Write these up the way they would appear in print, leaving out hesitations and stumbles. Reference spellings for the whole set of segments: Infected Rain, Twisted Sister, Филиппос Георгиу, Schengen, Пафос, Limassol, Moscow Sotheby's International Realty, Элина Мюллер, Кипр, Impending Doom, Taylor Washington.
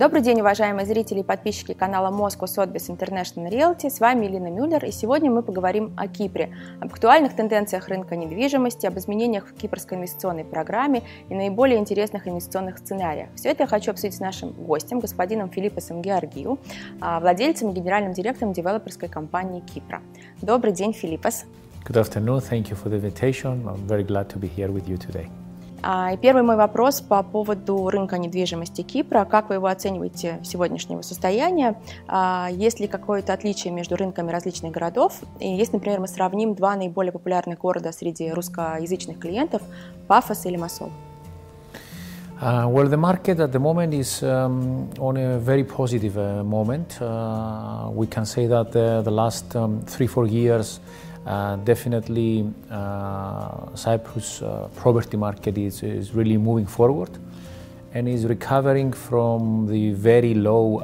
Добрый день, уважаемые зрители и подписчики канала Moscow Sotheby's International Realty. С вами Элина Мюллер, и сегодня мы поговорим о Кипре, об актуальных тенденциях рынка недвижимости, об изменениях в кипрской инвестиционной программе и наиболее интересных инвестиционных сценариях. Все это я хочу обсудить с нашим гостем, господином Филиппосом Георгиу, владельцем и генеральным директором девелоперской компании Кипра. Добрый день, Филиппос. Good afternoon. Thank you for the invitation. I'm very glad to be here with you today. И первый мой вопрос по поводу рынка недвижимости Кипра. Как вы его оцениваете сегодняшнего состояния? Есть ли какое-то отличие между рынками различных городов? И если, например, мы сравним два наиболее популярных города среди русскоязычных клиентов – Пафос и Limassol. Well, the market at the moment is on a very positive moment. We can say that the last 3-4 years definitely Cyprus property market is really moving forward and is recovering from the very low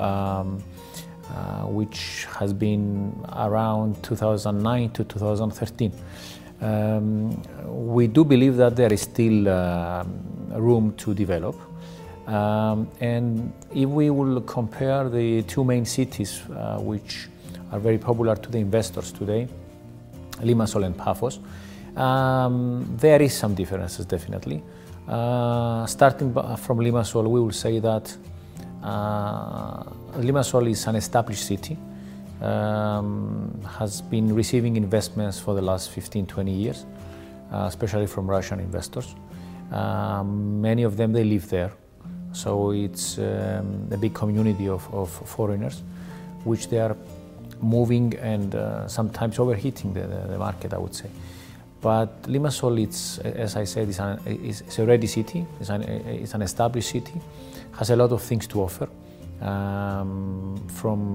which has been around 2009 to 2013. We do believe that there is still room to develop. And if we will compare the two main cities which are very popular to the investors today, Limassol and Paphos, there is some differences definitely. Starting from Limassol, we will say that Limassol is an established city, has been receiving investments for the last 15-20 years, especially from Russian investors. Many of them, they live there, so it's a big community of foreigners, which they are moving and sometimes overheating the market, I would say. But Limassol, it's, as I said, it's a ready city, it's an established city, has a lot of things to offer, from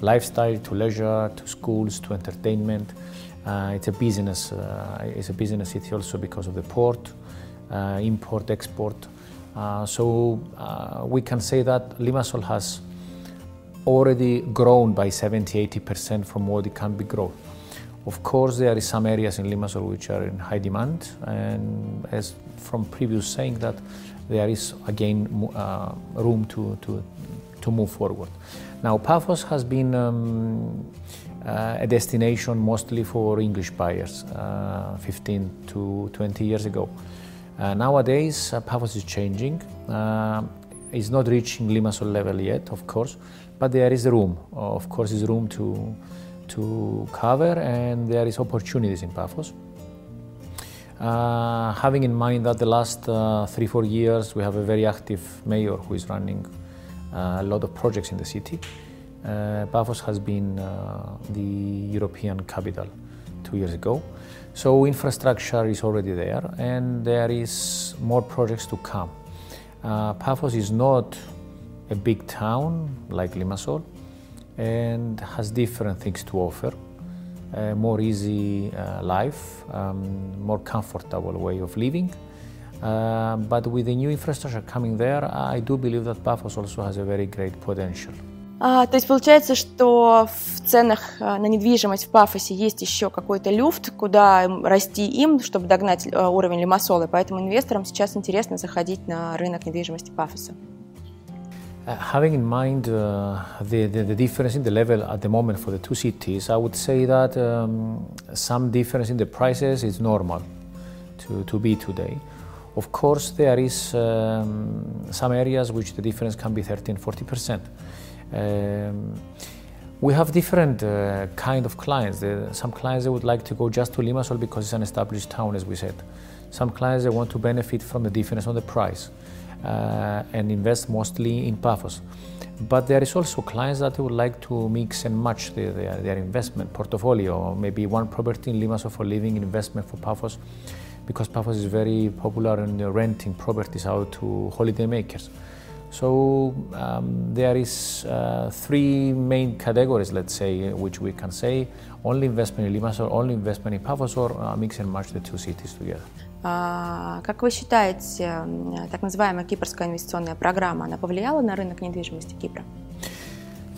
lifestyle to leisure to schools to entertainment. It's a business city also because of the port, import, export. So we can say that Limassol has already grown by 70-80% from what it can be grown. Of course, there are some areas in Limassol which are in high demand, and as from previous saying that there is again room to move forward. Now, Paphos has been a destination mostly for English buyers 15 to 20 years ago. Nowadays, Paphos is changing. It's not reaching Limassol level yet, of course, but there is room. Of course, there is room to cover, and there is opportunities in Paphos. Having in mind that the last 3-4 years we have a very active mayor who is running a lot of projects in the city, Paphos has been the European capital 2 years ago. So infrastructure is already there, and there is more projects to come. Paphos is not a big town like Limassol and has different things to offer, a more easy life, more comfortable way of living. But with the new infrastructure coming there, I do believe that Paphos also has a very great potential. То есть получается, что в ценах на недвижимость в Пафосе есть еще какой-то люфт, куда расти им, чтобы догнать уровень Limassol, поэтому инвесторам сейчас интересно заходить на рынок недвижимости Пафоса. Having in mind the difference in the level at the moment for the two cities, I would say that some difference in the prices is normal to be today. Of course, there is some areas which the difference can be 13-40%. We have different kind of clients. Some clients, they would like to go just to Limassol because it's an established town, as we said. Some clients, they want to benefit from the difference on the price and invest mostly in Paphos. But there is also clients that would like to mix and match their investment portfolio. Maybe one property in Limassol for living, investment for Paphos, because Paphos is very popular in renting properties out to holiday makers. So there is three main categories, let's say, which we can say only investment in Limassol, only investment in Paphos, or mix and match the two cities together. Как вы считаете, так называемая кипрская инвестиционная программа, она повлияла на рынок недвижимости Кипра?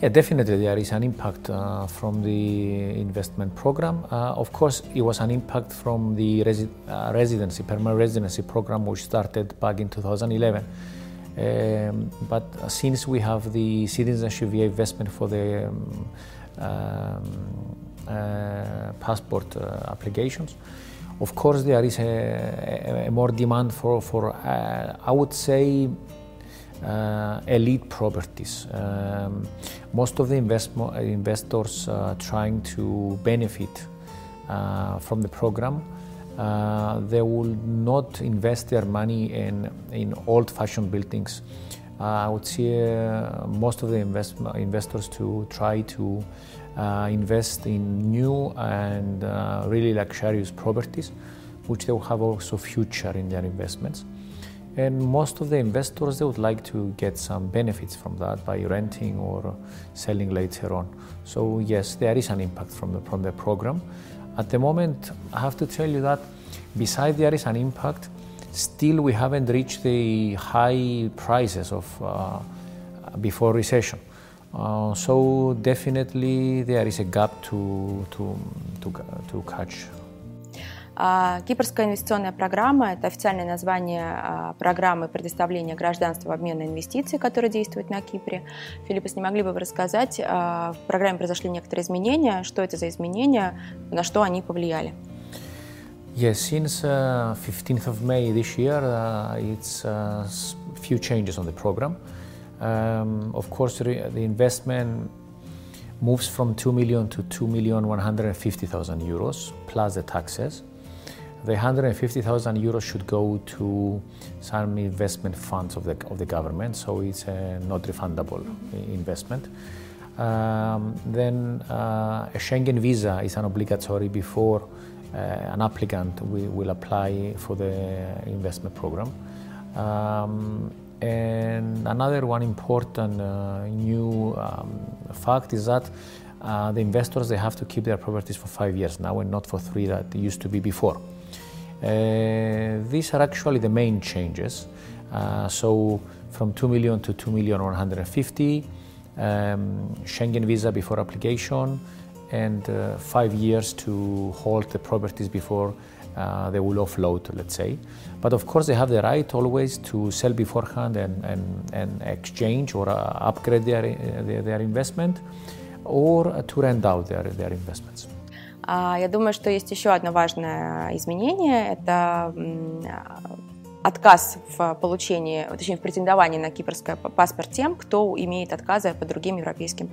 Yeah, definitely there is an impact from the investment program. Of course, it was an impact from the permanent residency program, which started back in 2011. But since we have the citizenship via investment for the passport applications, of course there is a more demand for I would say, elite properties. Most of the investors are trying to benefit from the program. They will not invest their money in old-fashioned buildings. I would say most of the investors to try to invest in new and really luxurious properties, which they will have also future in their investments. And most of the investors, they would like to get some benefits from that by renting or selling later on. So yes, there is an impact from the program. At the moment, I have to tell you that besides there is an impact, still we haven't reached the high prices of before recession. So definitely there is a gap to catch. Кипрская инвестиционная программа – это официальное название программы предоставления гражданства в обмен на инвестиции, которая действует на Кипре. Филиппос, не могли бы вы рассказать, в программе произошли некоторые изменения, что это за изменения, на что они повлияли? Yes, since 15th of May this year, it's a few changes on the program. Of course, the investment moves from 2 million to 2,150,000 euros plus the taxes. The 150,000 euros should go to some investment funds of the government, so it's a not refundable investment. Then a Schengen visa is an obligatory before an applicant will apply for the investment program. And another one important new fact is that the investors, they have to keep their properties for 5 years now and not for 3 that it used to be before. These are actually the main changes. So from 2 million to 2,150,000, Schengen visa before application, and 5 years to hold the properties before they will offload, let's say. But of course they have the right always to sell beforehand and exchange or upgrade their investment or to rent out their investments. Я думаю, что есть еще одно важное изменение. Это отказ в получении, точнее в претендовании на кипрский паспорт тем, кто имеет отказы по другим европейским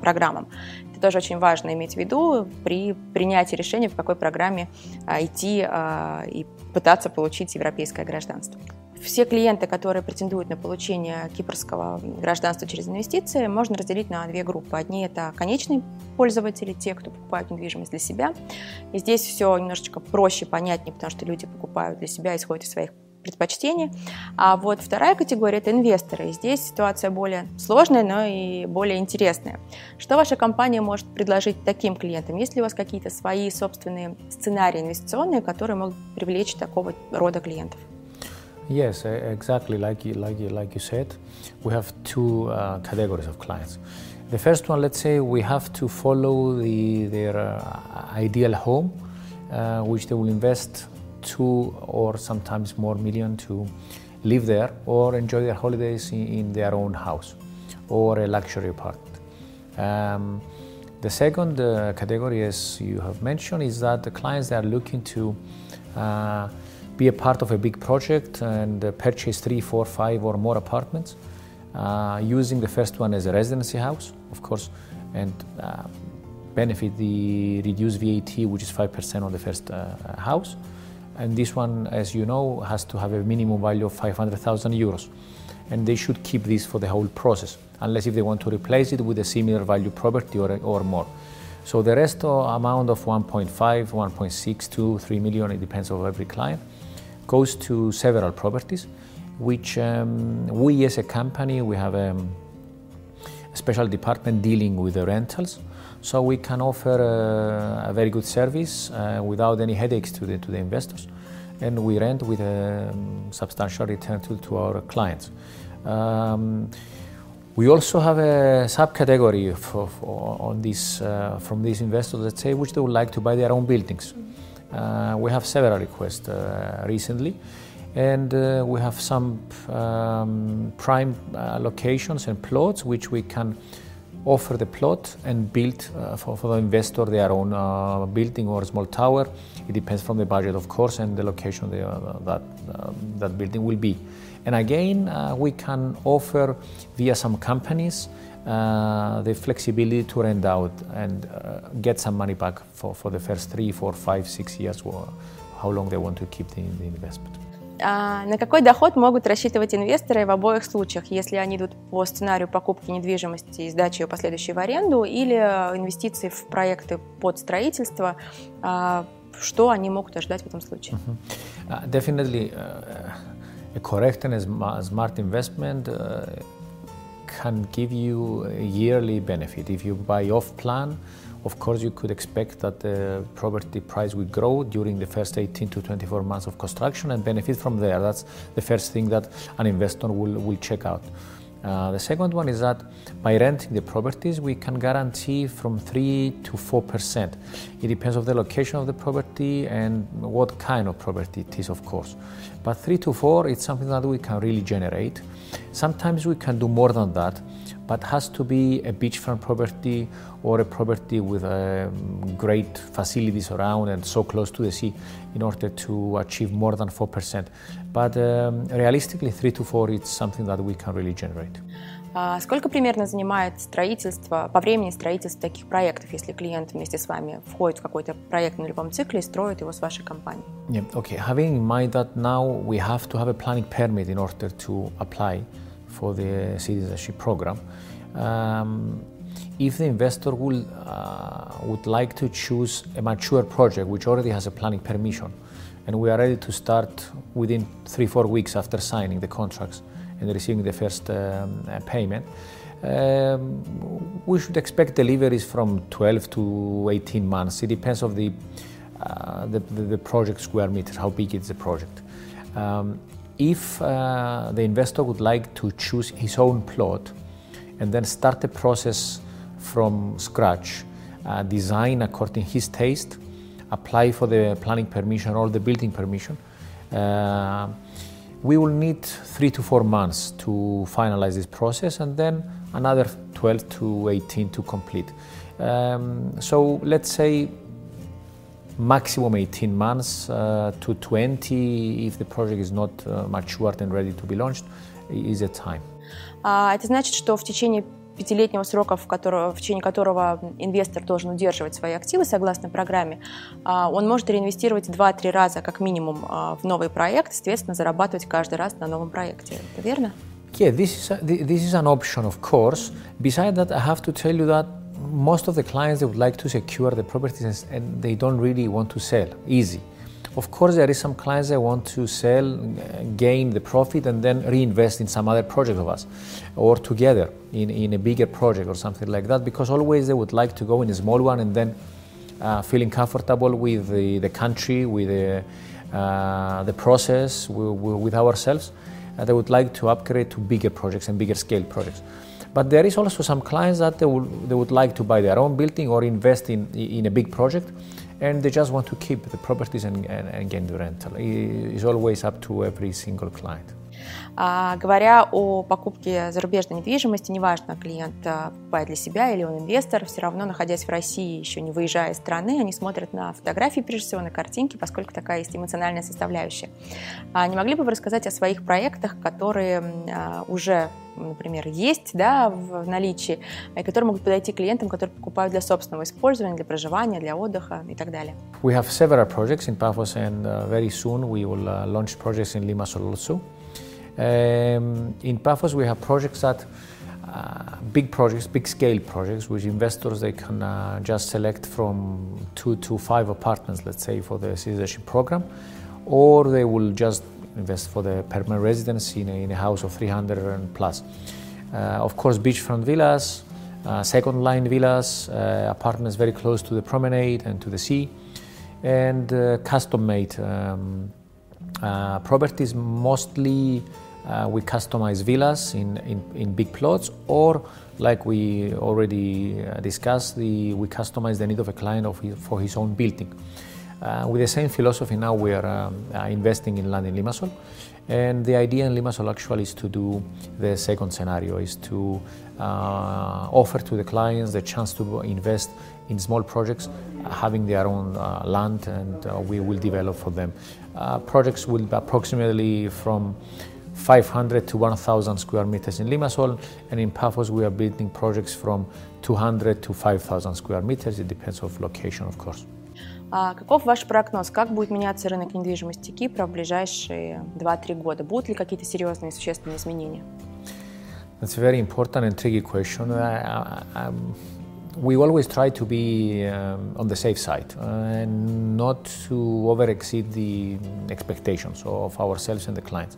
программам. Это тоже очень важно иметь в виду при принятии решения, в какой программе идти и пытаться получить европейское гражданство. Все клиенты, которые претендуют на получение кипрского гражданства через инвестиции, можно разделить на 2 группы. Одни – это конечные пользователи, те, кто покупают недвижимость для себя. И здесь все немножечко проще, понятнее, потому что люди покупают для себя, исходят из своих предпочтений. А вот вторая категория – это инвесторы. И здесь ситуация более сложная, но и более интересная. Что ваша компания может предложить таким клиентам? Есть ли у вас какие-то свои собственные сценарии инвестиционные, которые могут привлечь такого рода клиентов? Yes, exactly like you said. We have two categories of clients. The first one, let's say, we have to follow their ideal home, which they will invest 2 or sometimes more million to live there or enjoy their holidays in their own house or a luxury apartment. The second category, as you have mentioned, is that the clients that are looking to be a part of a big project and purchase 3, 4, 5 or more apartments, using the first one as a residency house, of course, and benefit the reduced VAT, which is 5% on the first house. And this one, as you know, has to have a minimum value of 500,000 euros. And they should keep this for the whole process, unless if they want to replace it with a similar value property or more. So the rest amount of 1.5, 1.6, 2, 3 million, it depends on every client, goes to several properties, which we as a company, we have a special department dealing with the rentals. So we can offer a very good service without any headaches to the investors, and we rent with a substantial return to our clients. We also have a subcategory on this from these investors, let's say, which they would like to buy their own buildings. We have several requests recently, And we have some prime locations and plots which we can offer the plot and build for the investor their own building or a small tower. It depends from the budget, of course, and the location that building will be. And again, we can offer via some companies the flexibility to rent out and get some money back for the first 3, 4, 5, 6 years, or how long they want to keep the investment. На какой доход могут рассчитывать инвесторы в обоих случаях, если они идут по сценарию покупки недвижимости и сдачи ее последующей в аренду или инвестиции в проекты под строительство? Что они могут ожидать в этом случае? Definitely, a correct and smart investment can give you a yearly benefit. If you buy off plan, of course, you could expect that the property price will grow during the first 18 to 24 months of construction and benefit from there. That's the first thing that an investor will check out. The second one is that by renting the properties, we can guarantee from 3 to 4%. It depends on the location of the property and what kind of property it is, of course. But 3 to 4, it's something that we can really generate. Sometimes we can do more than that, but has to be a beachfront property or a property with great facilities around and so close to the sea in order to achieve more than 4%. But realistically, 3 to 4 is something that we can really generate. Сколько примерно занимает строительство, по времени строительство таких проектов, если клиент вместе с вами входит в какой-то проект на любом цикле и строит его с вашей компанией? Yeah, okay. Having in mind that now we have to have a planning permit in order to apply for the citizenship program. If the investor would like to choose a mature project which already has a planning permission, and we are ready to start within 3-4 weeks after signing the contracts and receiving the first payment, we should expect deliveries from 12 to 18 months. It depends on the project square meter, how big is the project. If the investor would like to choose his own plot and then start the process from scratch, design according to his taste, apply for the planning permission or the building permission, we will need 3 to 4 months to finalize this process and then another 12 to 18 to complete. So let's say maximum 18 months to 20 if the project is not matured and ready to be launched is a time. Это значит, что в течение 5-летнего срока, в течение которого инвестор должен удерживать свои активы согласно программе, он может реинвестировать 2-3 раза как минимум в новый проект, соответственно, зарабатывать каждый раз на новом проекте. Это верно? Yeah, this is an option, of course. Besides that, I have to tell you that most of the clients, they would like to secure the properties and they don't really want to sell easy. Of course, there is some clients that want to sell, gain the profit and then reinvest in some other project of us or together in a bigger project or something like that, because always they would like to go in a small one and then feeling comfortable with the country, with the process, with ourselves. They would like to upgrade to bigger projects and bigger scale projects. But there is also some clients that they would like to buy their own building or invest in a big project, and they just want to keep the properties and gain the rental. It's always up to every single client. Говоря о покупке зарубежной недвижимости, неважно, клиент покупает для себя или он инвестор, все равно, находясь в России, еще не выезжая из страны, они смотрят на фотографии, прежде всего, на картинки, поскольку такая есть эмоциональная составляющая. Не могли бы вы рассказать о своих проектах, которые уже, например, есть, да, в наличии, и которые могут подойти клиентам, которые покупают для собственного использования, для проживания, для отдыха и так далее? We have several projects in Paphos, and very soon we will launch projects in Limassol also. In Paphos, we have projects that big projects, big scale projects, which investors they can just select from 2 to 5 apartments, let's say, for the citizenship program, or they will just invest for the permanent residency in a house of 300 and plus. Of course, beachfront villas, second-line villas, apartments very close to the promenade and to the sea, and custom-made properties, mostly. We customize villas in big plots, or like we already discussed, we customize the need of a client for his own building. With the same philosophy now we are investing in land in Limassol, and the idea in Limassol actually is to do the second scenario, is to offer to the clients the chance to invest in small projects having their own land, and we will develop for them. Projects will be approximately from 500 to 1,000 square meters in Limassol, and in Paphos we are building projects from 200 to 5,000 square meters. It depends on location, of course. Каков ваш прогноз? Как будет меняться рынок недвижимости Кипра в ближайшие 2-3 года? Будут ли какие-то серьезные существенные изменения? That's a very important and tricky question. We always try to be on the safe side and not to over-exceed the expectations of ourselves and the clients.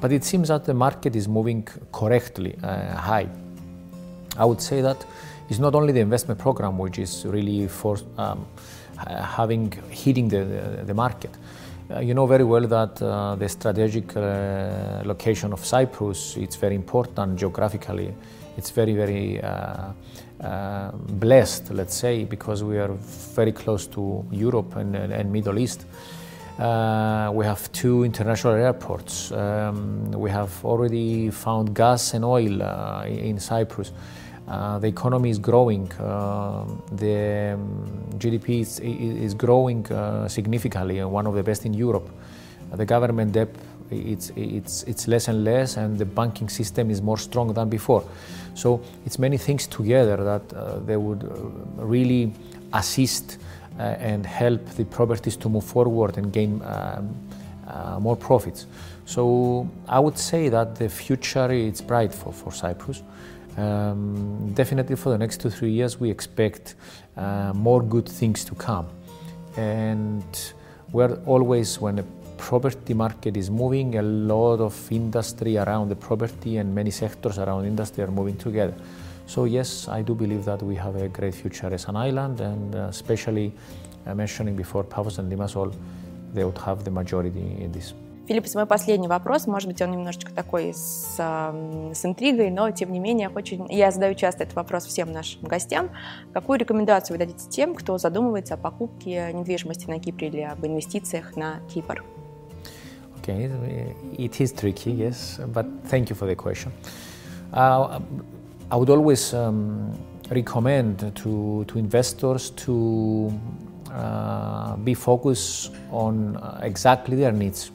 But it seems that the market is moving correctly high. I would say that it's not only the investment program which is really hitting the market. You know very well that the strategic location of Cyprus, it's very important geographically. It's very, very blessed, let's say, because we are very close to Europe and Middle East. We have 2 international airports. We have already found gas and oil in Cyprus. The economy is growing. The GDP is growing significantly, one of the best in Europe. The government debt it's less and less, and the banking system is more strong than before. So it's many things together that they would really assist and help the properties to move forward and gain more profits. So I would say that the future is bright for Cyprus. Definitely for the next 2-3 years we expect more good things to come, and we're always, when a property market is moving, a lot of industry around the property and many sectors around industry are moving together. So yes, I do believe that we have a great future as an island, and especially mentioning before Paphos and Limassol, they would have the majority in this. Филиппос, мой последний вопрос, может быть, он немножечко такой с интригой, но, тем не менее, я задаю часто этот вопрос всем нашим гостям. Какую рекомендацию вы дадите тем, кто задумывается о покупке недвижимости на Кипре или об инвестициях на Кипр? Okay, it is tricky, yes, but thank you for the question. I would always recommend to investors to be focused on exactly their needs.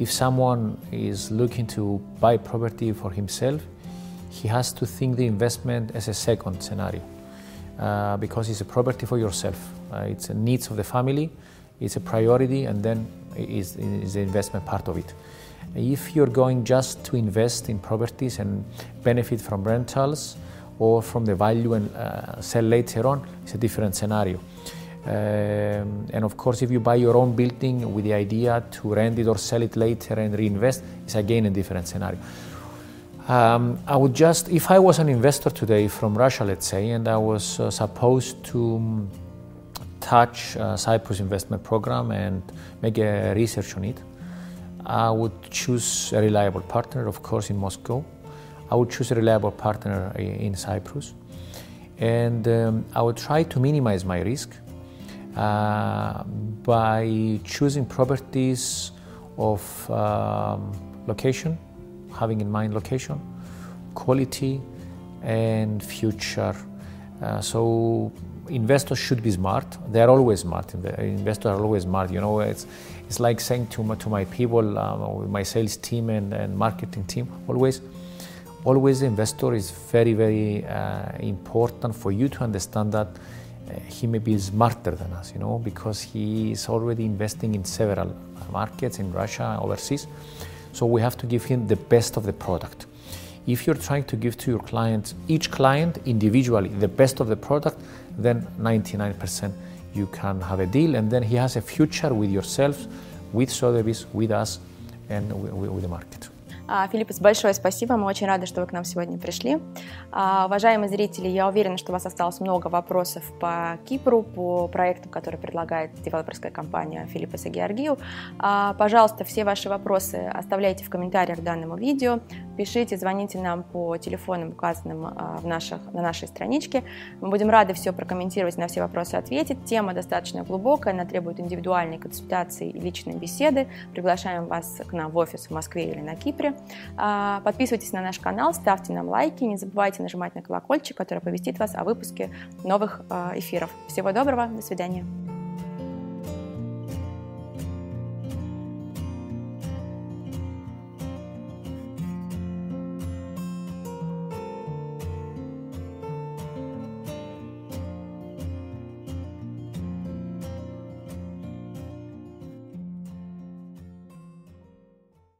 If someone is looking to buy property for himself, he has to think the investment as a second scenario, because it's a property for yourself. It's a needs of the family, it's a priority, and then is the investment part of it. If you're going just to invest in properties and benefit from rentals or from the value and sell later on, it's a different scenario. And of course, if you buy your own building with the idea to rent it or sell it later and reinvest, it's again a different scenario. I would just, if I was an investor today from Russia, let's say, and I was supposed to touch Cyprus investment program and make a research on it, I would choose a reliable partner, of course, in Moscow. I would choose a reliable partner in Cyprus. And I would try to minimize my risk by choosing properties of location, having in mind location, quality, and future. So investors should be smart. They're always smart. Investors are always smart. You know, it's like saying to my people, my sales team and marketing team, always the investor is very, very important for you to understand that he may be smarter than us, you know, because he is already investing in several markets in Russia, overseas. So we have to give him the best of the product. If you're trying to give to your clients, each client individually, the best of the product, then 99% you can have a deal, and then he has a future with yourself, with Sotheby's, with us, and with the market. Филиппос, большое спасибо, мы очень рады, что вы к нам сегодня пришли. Уважаемые зрители, я уверена, что у вас осталось много вопросов по Кипру, по проектам, которые предлагает девелоперская компания Филиппоса Георгиу. Пожалуйста, все ваши вопросы оставляйте в комментариях к данному видео, пишите, звоните нам по телефонам, указанным на нашей страничке. Мы будем рады все прокомментировать, на все вопросы ответить. Тема достаточно глубокая, она требует индивидуальной консультации и личной беседы. Приглашаем вас к нам в офис в Москве или на Кипре. Подписывайтесь на наш канал, ставьте нам лайки, не забывайте нажимать на колокольчик, который оповестит вас о выпуске новых эфиров. Всего доброго, до свидания.